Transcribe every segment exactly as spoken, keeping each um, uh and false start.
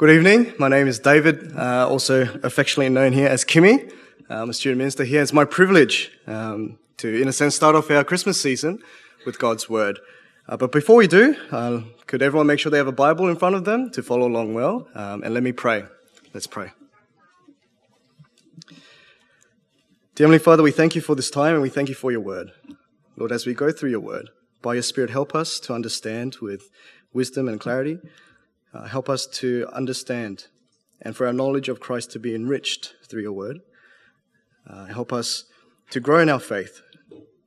Good evening. My name is David, uh, also affectionately known here as Kimmy. I'm a student minister here. It's my privilege um, to, in a sense, start off our Christmas season with God's Word. Uh, but before we do, uh, could everyone make sure they have a Bible in front of them to follow along well? Um, and let me pray. Let's pray. Dear Heavenly Father, we thank you for this time and we thank you for your Word. Lord, as we go through your Word, by your Spirit, help us to understand with wisdom and clarity. Uh, help us to understand and for our knowledge of Christ to be enriched through your word. Uh, help us to grow in our faith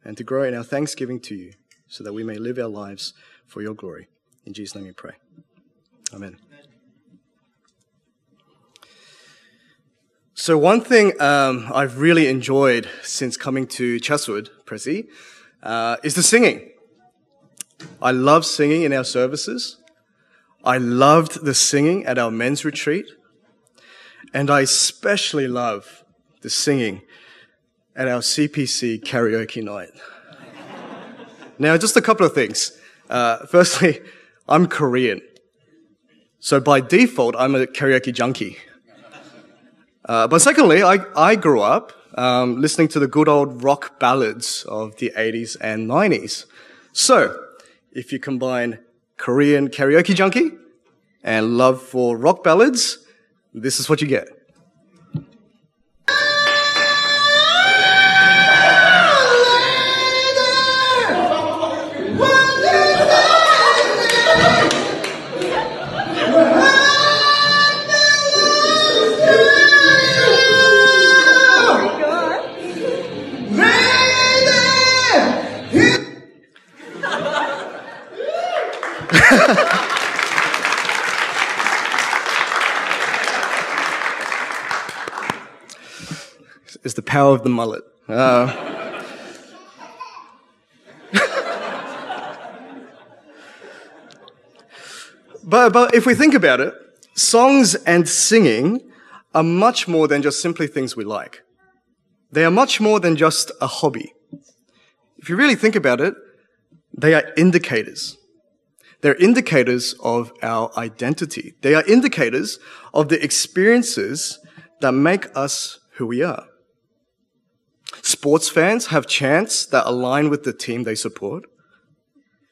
and to grow in our thanksgiving to you so that we may live our lives for your glory. In Jesus' name we pray. Amen. So one thing um, I've really enjoyed since coming to Chesswood Presby uh, is the singing. I love singing in our services. I loved the singing at our men's retreat, and I especially love the singing at our C P C karaoke night. Now, just a couple of things. Uh, firstly, I'm Korean, so by default, I'm a karaoke junkie. Uh, but secondly, I, I grew up um, listening to the good old rock ballads of the eighties and nineties. So, if you combine Korean karaoke junkie and love for rock ballads, this is what you get. It's the power of the mullet. Uh, but, but if we think about it, songs and singing are much more than just simply things we like. They are much more than just a hobby. If you really think about it, they are indicators. They're indicators of our identity. They are indicators of the experiences that make us who we are. Sports fans have chants that align with the team they support.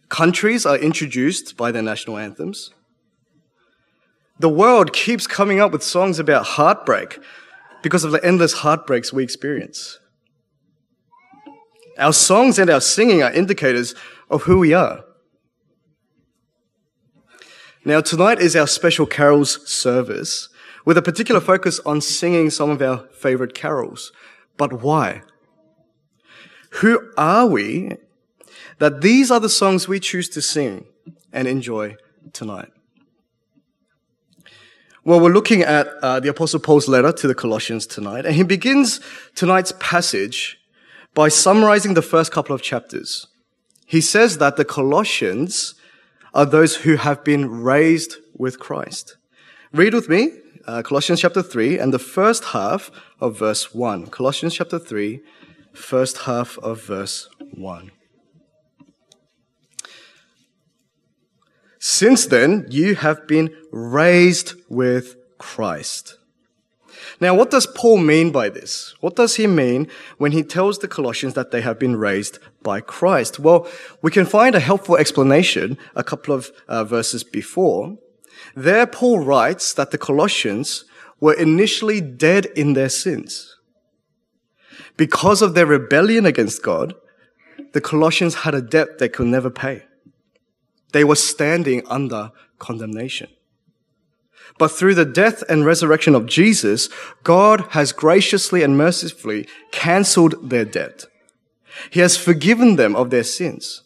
Countries are introduced by their national anthems. The world keeps coming up with songs about heartbreak because of the endless heartbreaks we experience. Our songs and our singing are indicators of who we are. Now, tonight is our special carols service with a particular focus on singing some of our favorite carols. But why? Who are we that these are the songs we choose to sing and enjoy tonight? Well, we're looking at uh, the Apostle Paul's letter to the Colossians tonight, and he begins tonight's passage by summarizing the first couple of chapters. He says that the Colossians are those who have been raised with Christ. Read with me, uh, Colossians chapter three and the first half of verse one. Colossians chapter three, first half of verse one. Since then, you have been raised with Christ. Now, what does Paul mean by this? What does he mean when he tells the Colossians that they have been raised by Christ? Well, we can find a helpful explanation a couple of uh, verses before. There, Paul writes that the Colossians were initially dead in their sins. Because of their rebellion against God, the Colossians had a debt they could never pay. They were standing under condemnation. But through the death and resurrection of Jesus, God has graciously and mercifully cancelled their debt. He has forgiven them of their sins.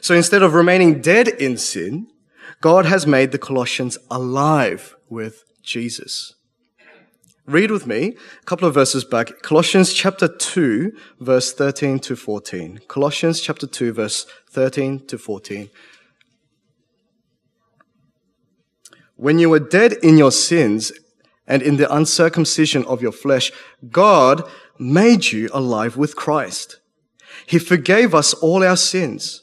So instead of remaining dead in sin, God has made the Colossians alive with Jesus. Read with me a couple of verses back, Colossians chapter two, verse thirteen to fourteen. Colossians chapter two, verse thirteen to fourteen. When you were dead in your sins and in the uncircumcision of your flesh, God made you alive with Christ. He forgave us all our sins,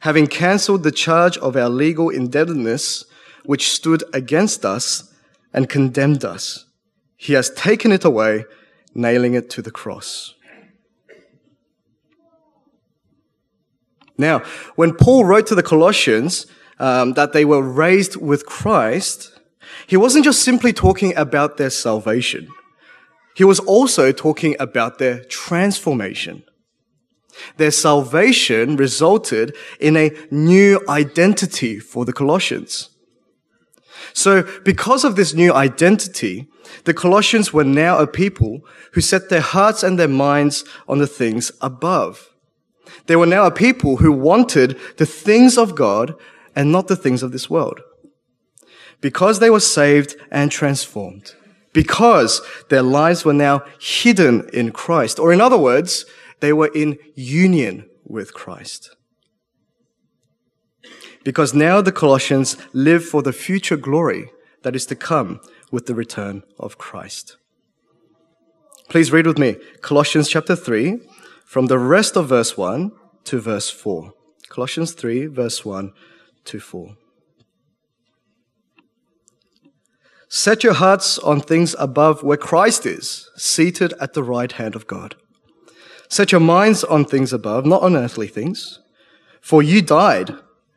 having cancelled the charge of our legal indebtedness, which stood against us and condemned us. He has taken it away, nailing it to the cross. Now, when Paul wrote to the Colossians um, that they were raised with Christ, he wasn't just simply talking about their salvation. He was also talking about their transformation. Their salvation resulted in a new identity for the Colossians. So because of this new identity, the Colossians were now a people who set their hearts and their minds on the things above. They were now a people who wanted the things of God and not the things of this world. Because they were saved and transformed. Because their lives were now hidden in Christ. Or in other words, they were in union with Christ. Because now the Colossians live for the future glory that is to come with the return of Christ. Please read with me Colossians chapter three, from the rest of verse one to verse four. Colossians three, verse one to four. Set your hearts on things above where Christ is, seated at the right hand of God. Set your minds on things above, not on earthly things. For you died,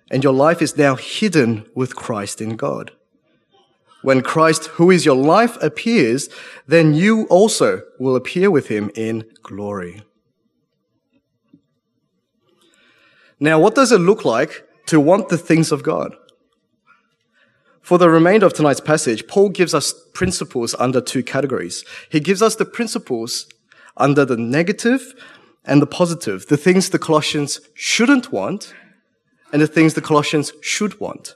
and your life is now hidden with Christ in God. When Christ, who is your life, appears, then you also will appear with him in glory. Now, what does it look like to want the things of God? For the remainder of tonight's passage, Paul gives us principles under two categories. He gives us the principles under the negative and the positive, the things the Colossians shouldn't want and the things the Colossians should want.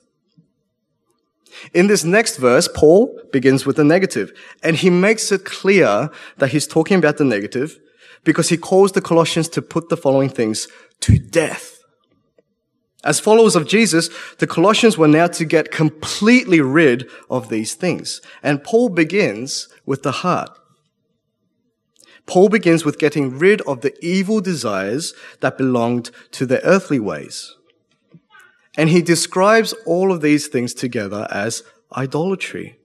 In this next verse, Paul begins with the negative, and he makes it clear that he's talking about the negative because he calls the Colossians to put the following things to death. As followers of Jesus, the Colossians were now to get completely rid of these things. And Paul begins with the heart. Paul begins with getting rid of the evil desires that belonged to their earthly ways. And he describes all of these things together as idolatry.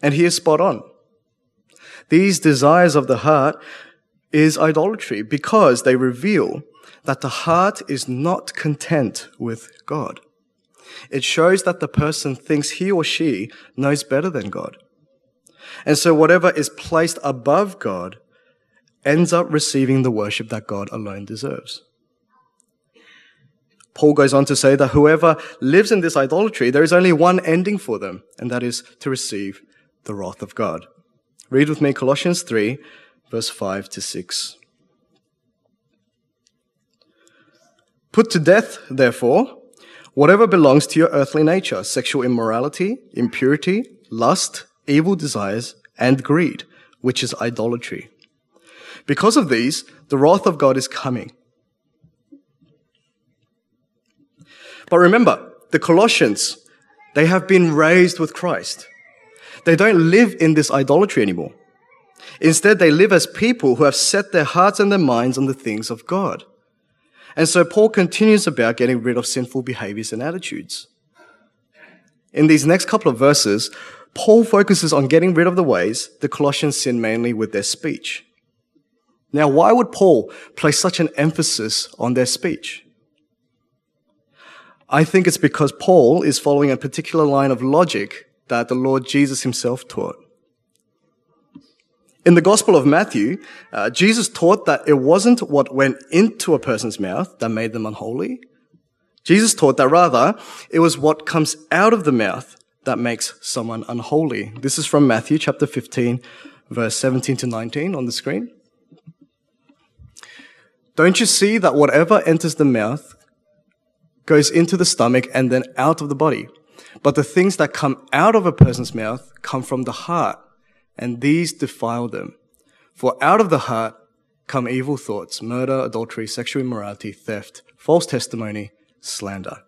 And he is spot on. These desires of the heart is idolatry because they reveal that the heart is not content with God. It shows that the person thinks he or she knows better than God. And so whatever is placed above God ends up receiving the worship that God alone deserves. Paul goes on to say that whoever lives in this idolatry, there is only one ending for them, and that is to receive the wrath of God. Read with me Colossians three, verse five to six. Put to death, therefore, whatever belongs to your earthly nature, sexual immorality, impurity, lust, evil desires, and greed, which is idolatry. Because of these, the wrath of God is coming. But remember, the Colossians, they have been raised with Christ. They don't live in this idolatry anymore. Instead, they live as people who have set their hearts and their minds on the things of God. And so Paul continues about getting rid of sinful behaviors and attitudes. In these next couple of verses, Paul focuses on getting rid of the ways the Colossians sin mainly with their speech. Now, why would Paul place such an emphasis on their speech? I think it's because Paul is following a particular line of logic that the Lord Jesus himself taught. In the Gospel of Matthew, uh, Jesus taught that it wasn't what went into a person's mouth that made them unholy. Jesus taught that rather, it was what comes out of the mouth that makes someone unholy. This is from Matthew chapter fifteen, verse seventeen to nineteen on the screen. Don't you see that whatever enters the mouth goes into the stomach and then out of the body? But the things that come out of a person's mouth come from the heart. And these defile them. For out of the heart come evil thoughts, murder, adultery, sexual immorality, theft, false testimony, slander.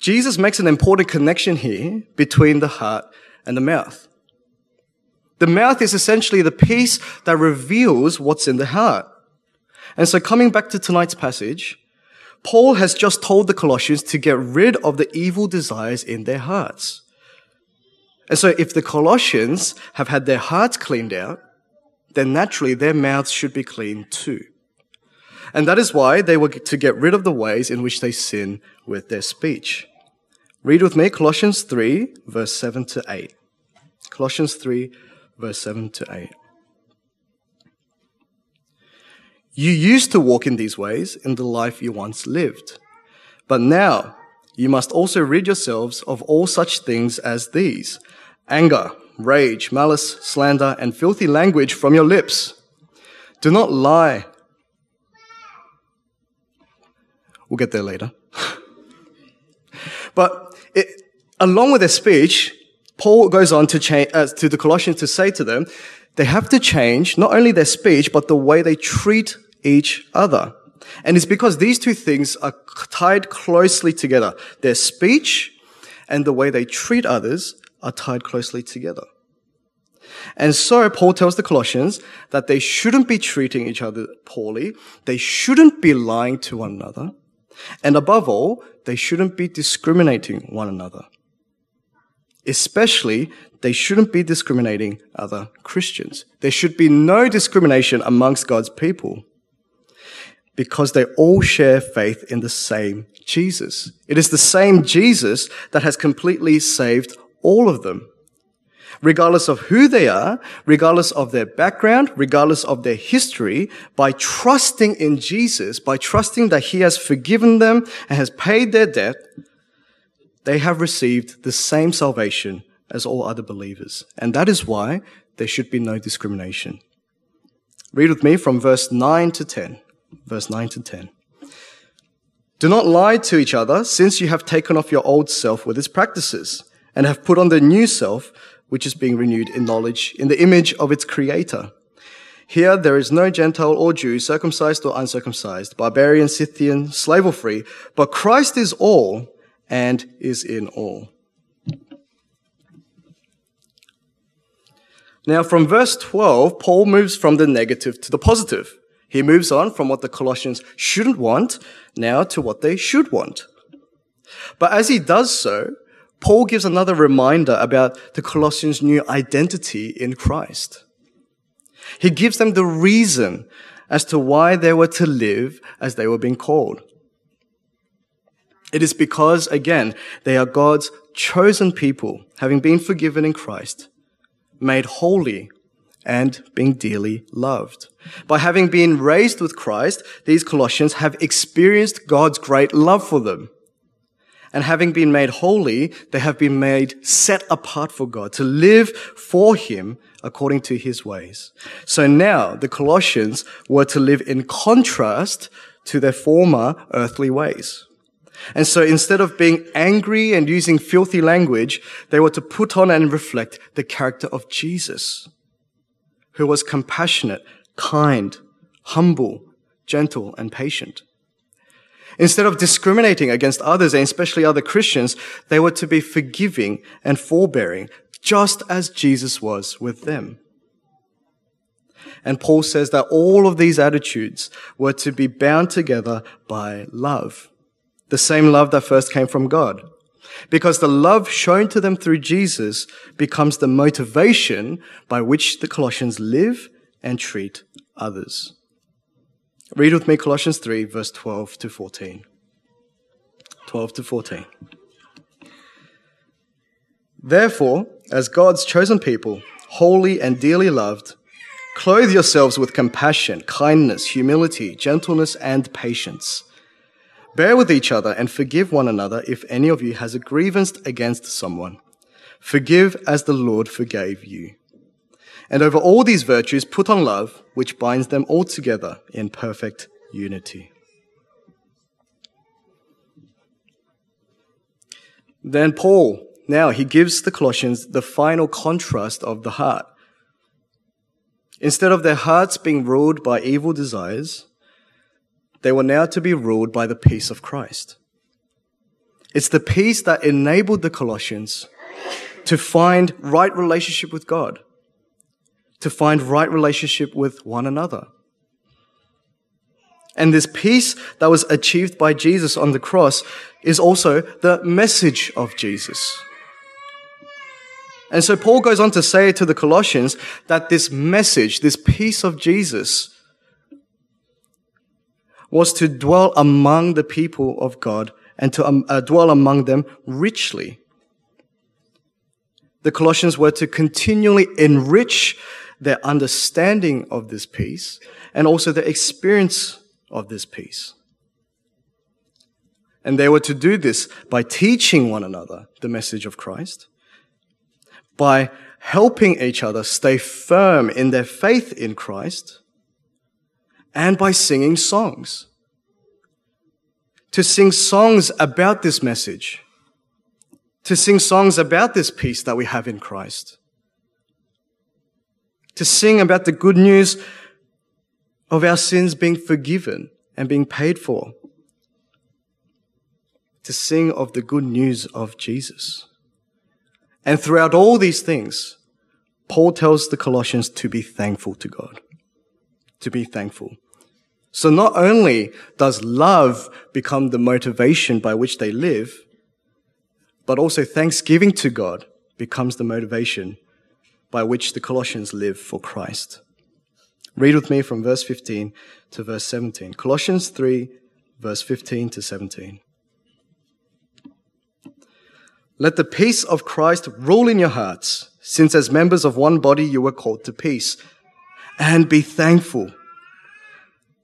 Jesus makes an important connection here between the heart and the mouth. The mouth is essentially the piece that reveals what's in the heart. And so coming back to tonight's passage, Paul has just told the Colossians to get rid of the evil desires in their hearts. And so if the Colossians have had their hearts cleaned out, then naturally their mouths should be clean too. And that is why they were to get rid of the ways in which they sin with their speech. Read with me Colossians three, verse seven to eight. Colossians three, verse seven to eight. You used to walk in these ways in the life you once lived, but now you must also rid yourselves of all such things as these: anger, rage, malice, slander, and filthy language from your lips. Do not lie. We'll get there later. But it, along with their speech, Paul goes on to, cha- uh, to the Colossians to say to them, they have to change not only their speech, but the way they treat each other. And it's because these two things are tied closely together. Their speech and the way they treat others are tied closely together. And so Paul tells the Colossians that they shouldn't be treating each other poorly. They shouldn't be lying to one another. And above all, they shouldn't be discriminating one another. Especially, they shouldn't be discriminating other Christians. There should be no discrimination amongst God's people because they all share faith in the same Jesus. It is the same Jesus that has completely saved all of them. Regardless of who they are, regardless of their background, regardless of their history, by trusting in Jesus, by trusting that he has forgiven them and has paid their debt, they have received the same salvation as all other believers. And that is why there should be no discrimination. Read with me from verse nine to ten. Verse nine to ten. Do not lie to each other, since you have taken off your old self with its practices and have put on the new self, which is being renewed in knowledge in the image of its creator. Here there is no Gentile or Jew, circumcised or uncircumcised, barbarian, Scythian, slave or free, but Christ is all and is in all. Now from verse twelve, Paul moves from the negative to the positive. He moves on from what the Colossians shouldn't want now to what they should want. But as he does so, Paul gives another reminder about the Colossians' new identity in Christ. He gives them the reason as to why they were to live as they were being called. It is because, again, they are God's chosen people, having been forgiven in Christ, made holy and being dearly loved. By having been raised with Christ, these Colossians have experienced God's great love for them. And having been made holy, they have been made set apart for God, to live for him according to his ways. So now the Colossians were to live in contrast to their former earthly ways. And so instead of being angry and using filthy language, they were to put on and reflect the character of Jesus, who was compassionate, kind, humble, gentle, and patient. Instead of discriminating against others, and especially other Christians, they were to be forgiving and forbearing, just as Jesus was with them. And Paul says that all of these attitudes were to be bound together by love, the same love that first came from God, because the love shown to them through Jesus becomes the motivation by which the Colossians live and treat others. Read with me Colossians three, verse twelve to fourteen. twelve to fourteen. Therefore, as God's chosen people, holy and dearly loved, clothe yourselves with compassion, kindness, humility, gentleness, and patience. Bear with each other and forgive one another if any of you has a grievance against someone. Forgive as the Lord forgave you. And over all these virtues, put on love, which binds them all together in perfect unity. Then Paul, now he gives the Colossians the final contrast of the heart. Instead of their hearts being ruled by evil desires, they were now to be ruled by the peace of Christ. It's the peace that enabled the Colossians to find right relationship with God, to find right relationship with one another. And this peace that was achieved by Jesus on the cross is also the message of Jesus. And so Paul goes on to say to the Colossians that this message, this peace of Jesus, was to dwell among the people of God and to um, uh, dwell among them richly. The Colossians were to continually enrich their understanding of this peace and also their experience of this peace. And they were to do this by teaching one another the message of Christ, by helping each other stay firm in their faith in Christ, and by singing songs. To sing songs about this message, to sing songs about this peace that we have in Christ, to sing about the good news of our sins being forgiven and being paid for, to sing of the good news of Jesus. And throughout all these things, Paul tells the Colossians to be thankful to God, to be thankful. So not only does love become the motivation by which they live, but also thanksgiving to God becomes the motivation by which the Colossians live for Christ. Read with me from verse fifteen to verse seventeen. Colossians three, verse fifteen to seventeen. Let the peace of Christ rule in your hearts, since as members of one body you were called to peace, and be thankful.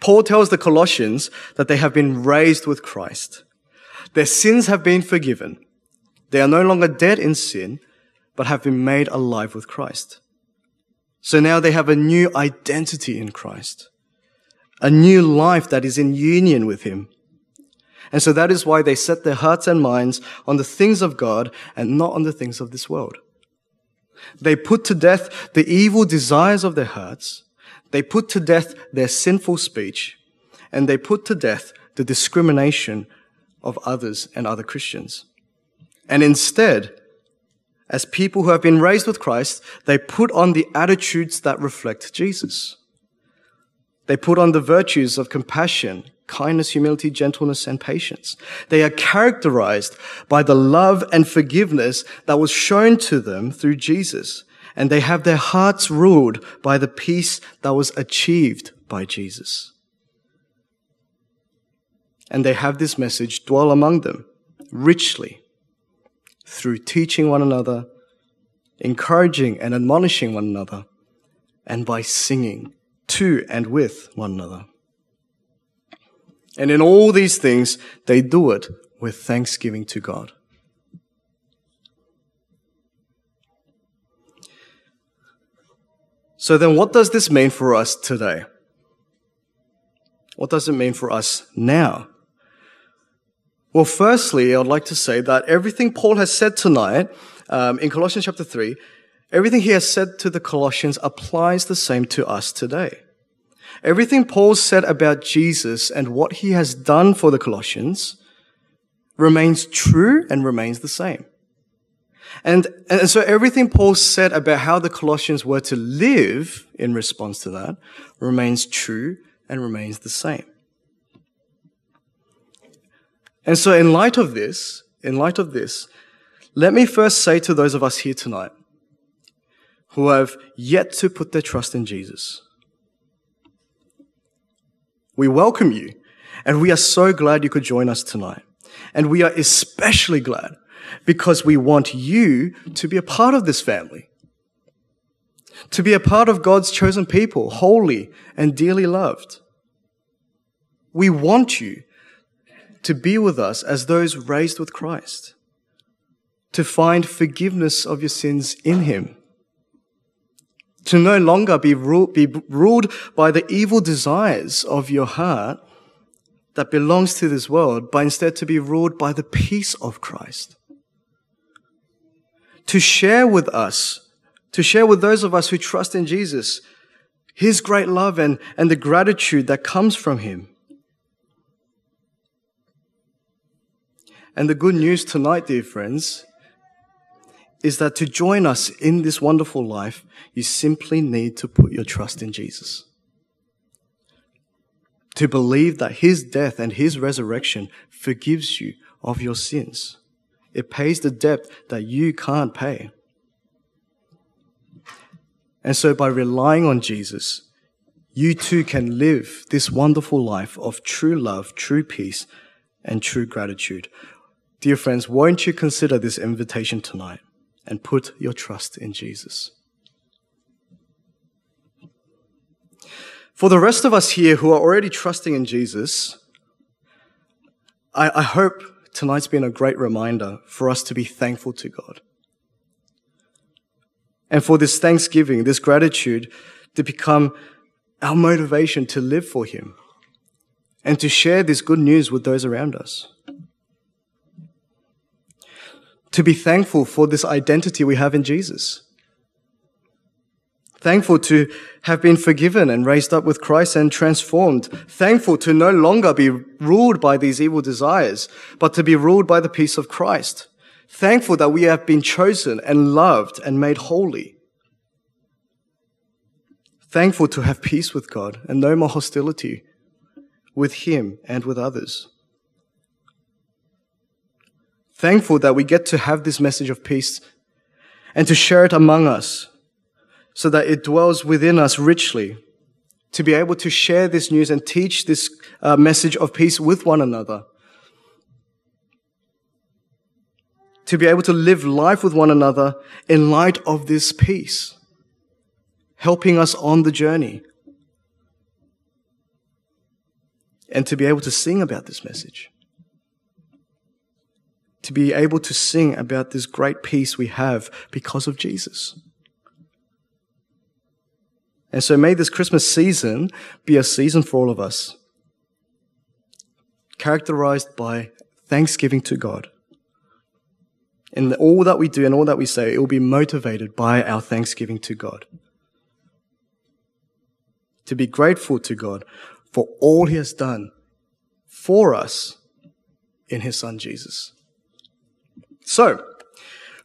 Paul tells the Colossians that they have been raised with Christ. Their sins have been forgiven. They are no longer dead in sin, but have been made alive with Christ. So now they have a new identity in Christ, a new life that is in union with him. And so that is why they set their hearts and minds on the things of God and not on the things of this world. They put to death the evil desires of their hearts. They put to death their sinful speech. And they put to death the discrimination of others and other Christians. And instead, as people who have been raised with Christ, they put on the attitudes that reflect Jesus. They put on the virtues of compassion, kindness, humility, gentleness, and patience. They are characterized by the love and forgiveness that was shown to them through Jesus, and they have their hearts ruled by the peace that was achieved by Jesus. And they have this message dwell among them richly through teaching one another, encouraging and admonishing one another, and by singing to and with one another. And in all these things, they do it with thanksgiving to God. So then what does this mean for us today? What does it mean for us now? Well, firstly, I'd like to say that everything Paul has said tonight, um, in Colossians chapter three, everything he has said to the Colossians applies the same to us today. Everything Paul said about Jesus and what he has done for the Colossians remains true and remains the same. And, and so everything Paul said about how the Colossians were to live in response to that remains true and remains the same. And so in light of this, in light of this, let me first say to those of us here tonight who have yet to put their trust in Jesus, we welcome you, and we are so glad you could join us tonight. And we are especially glad because we want you to be a part of this family, to be a part of God's chosen people, holy and dearly loved. We want you to be with us as those raised with Christ, to find forgiveness of your sins in him, to no longer be ruled, be ruled by the evil desires of your heart that belongs to this world, but instead to be ruled by the peace of Christ. To share with us, to share with those of us who trust in Jesus, his great love and, and the gratitude that comes from him. And the good news tonight, dear friends, is that to join us in this wonderful life, you simply need to put your trust in Jesus. To believe that his death and his resurrection forgives you of your sins. It pays the debt that you can't pay. And so by relying on Jesus, you too can live this wonderful life of true love, true peace, and true gratitude. Dear friends, won't you consider this invitation tonight and put your trust in Jesus? For the rest of us here who are already trusting in Jesus, I, I hope tonight's been a great reminder for us to be thankful to God. And for this thanksgiving, this gratitude to become our motivation to live for him and to share this good news with those around us. To be thankful for this identity we have in Jesus. Thankful to have been forgiven and raised up with Christ and transformed. Thankful to no longer be ruled by these evil desires, but to be ruled by the peace of Christ. Thankful that we have been chosen and loved and made holy. Thankful to have peace with God and no more hostility with him and with others. Thankful that we get to have this message of peace and to share it among us so that it dwells within us richly, to be able to share this news and teach this uh, message of peace with one another, to be able to live life with one another in light of this peace, helping us on the journey, and to be able to sing about this message. To be able to sing about this great peace we have because of Jesus. And so may this Christmas season be a season for all of us, characterized by thanksgiving to God. In all that we do and all that we say, it will be motivated by our thanksgiving to God. To be grateful to God for all he has done for us in his son Jesus. So,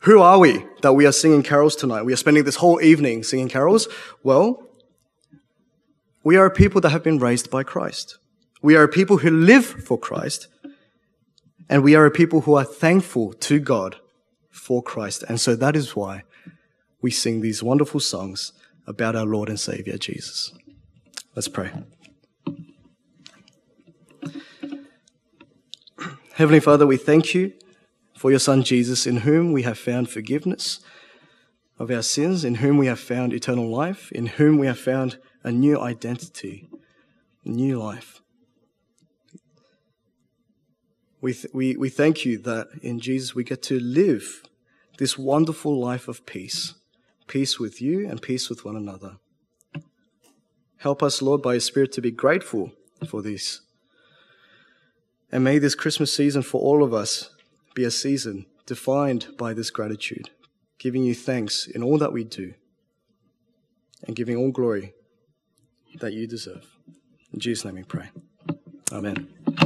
who are we that we are singing carols tonight? We are spending this whole evening singing carols. Well, we are a people that have been raised by Christ. We are a people who live for Christ, and we are a people who are thankful to God for Christ. And so that is why we sing these wonderful songs about our Lord and Savior, Jesus. Let's pray. Heavenly Father, we thank you for your Son Jesus, in whom we have found forgiveness of our sins, in whom we have found eternal life, in whom we have found a new identity, a new life. We, th- we, we thank you that in Jesus we get to live this wonderful life of peace, peace with you and peace with one another. Help us, Lord, by your Spirit to be grateful for this. And may this Christmas season for all of us be a season defined by this gratitude, giving you thanks in all that we do and giving all glory that you deserve. In Jesus' name we pray. Amen.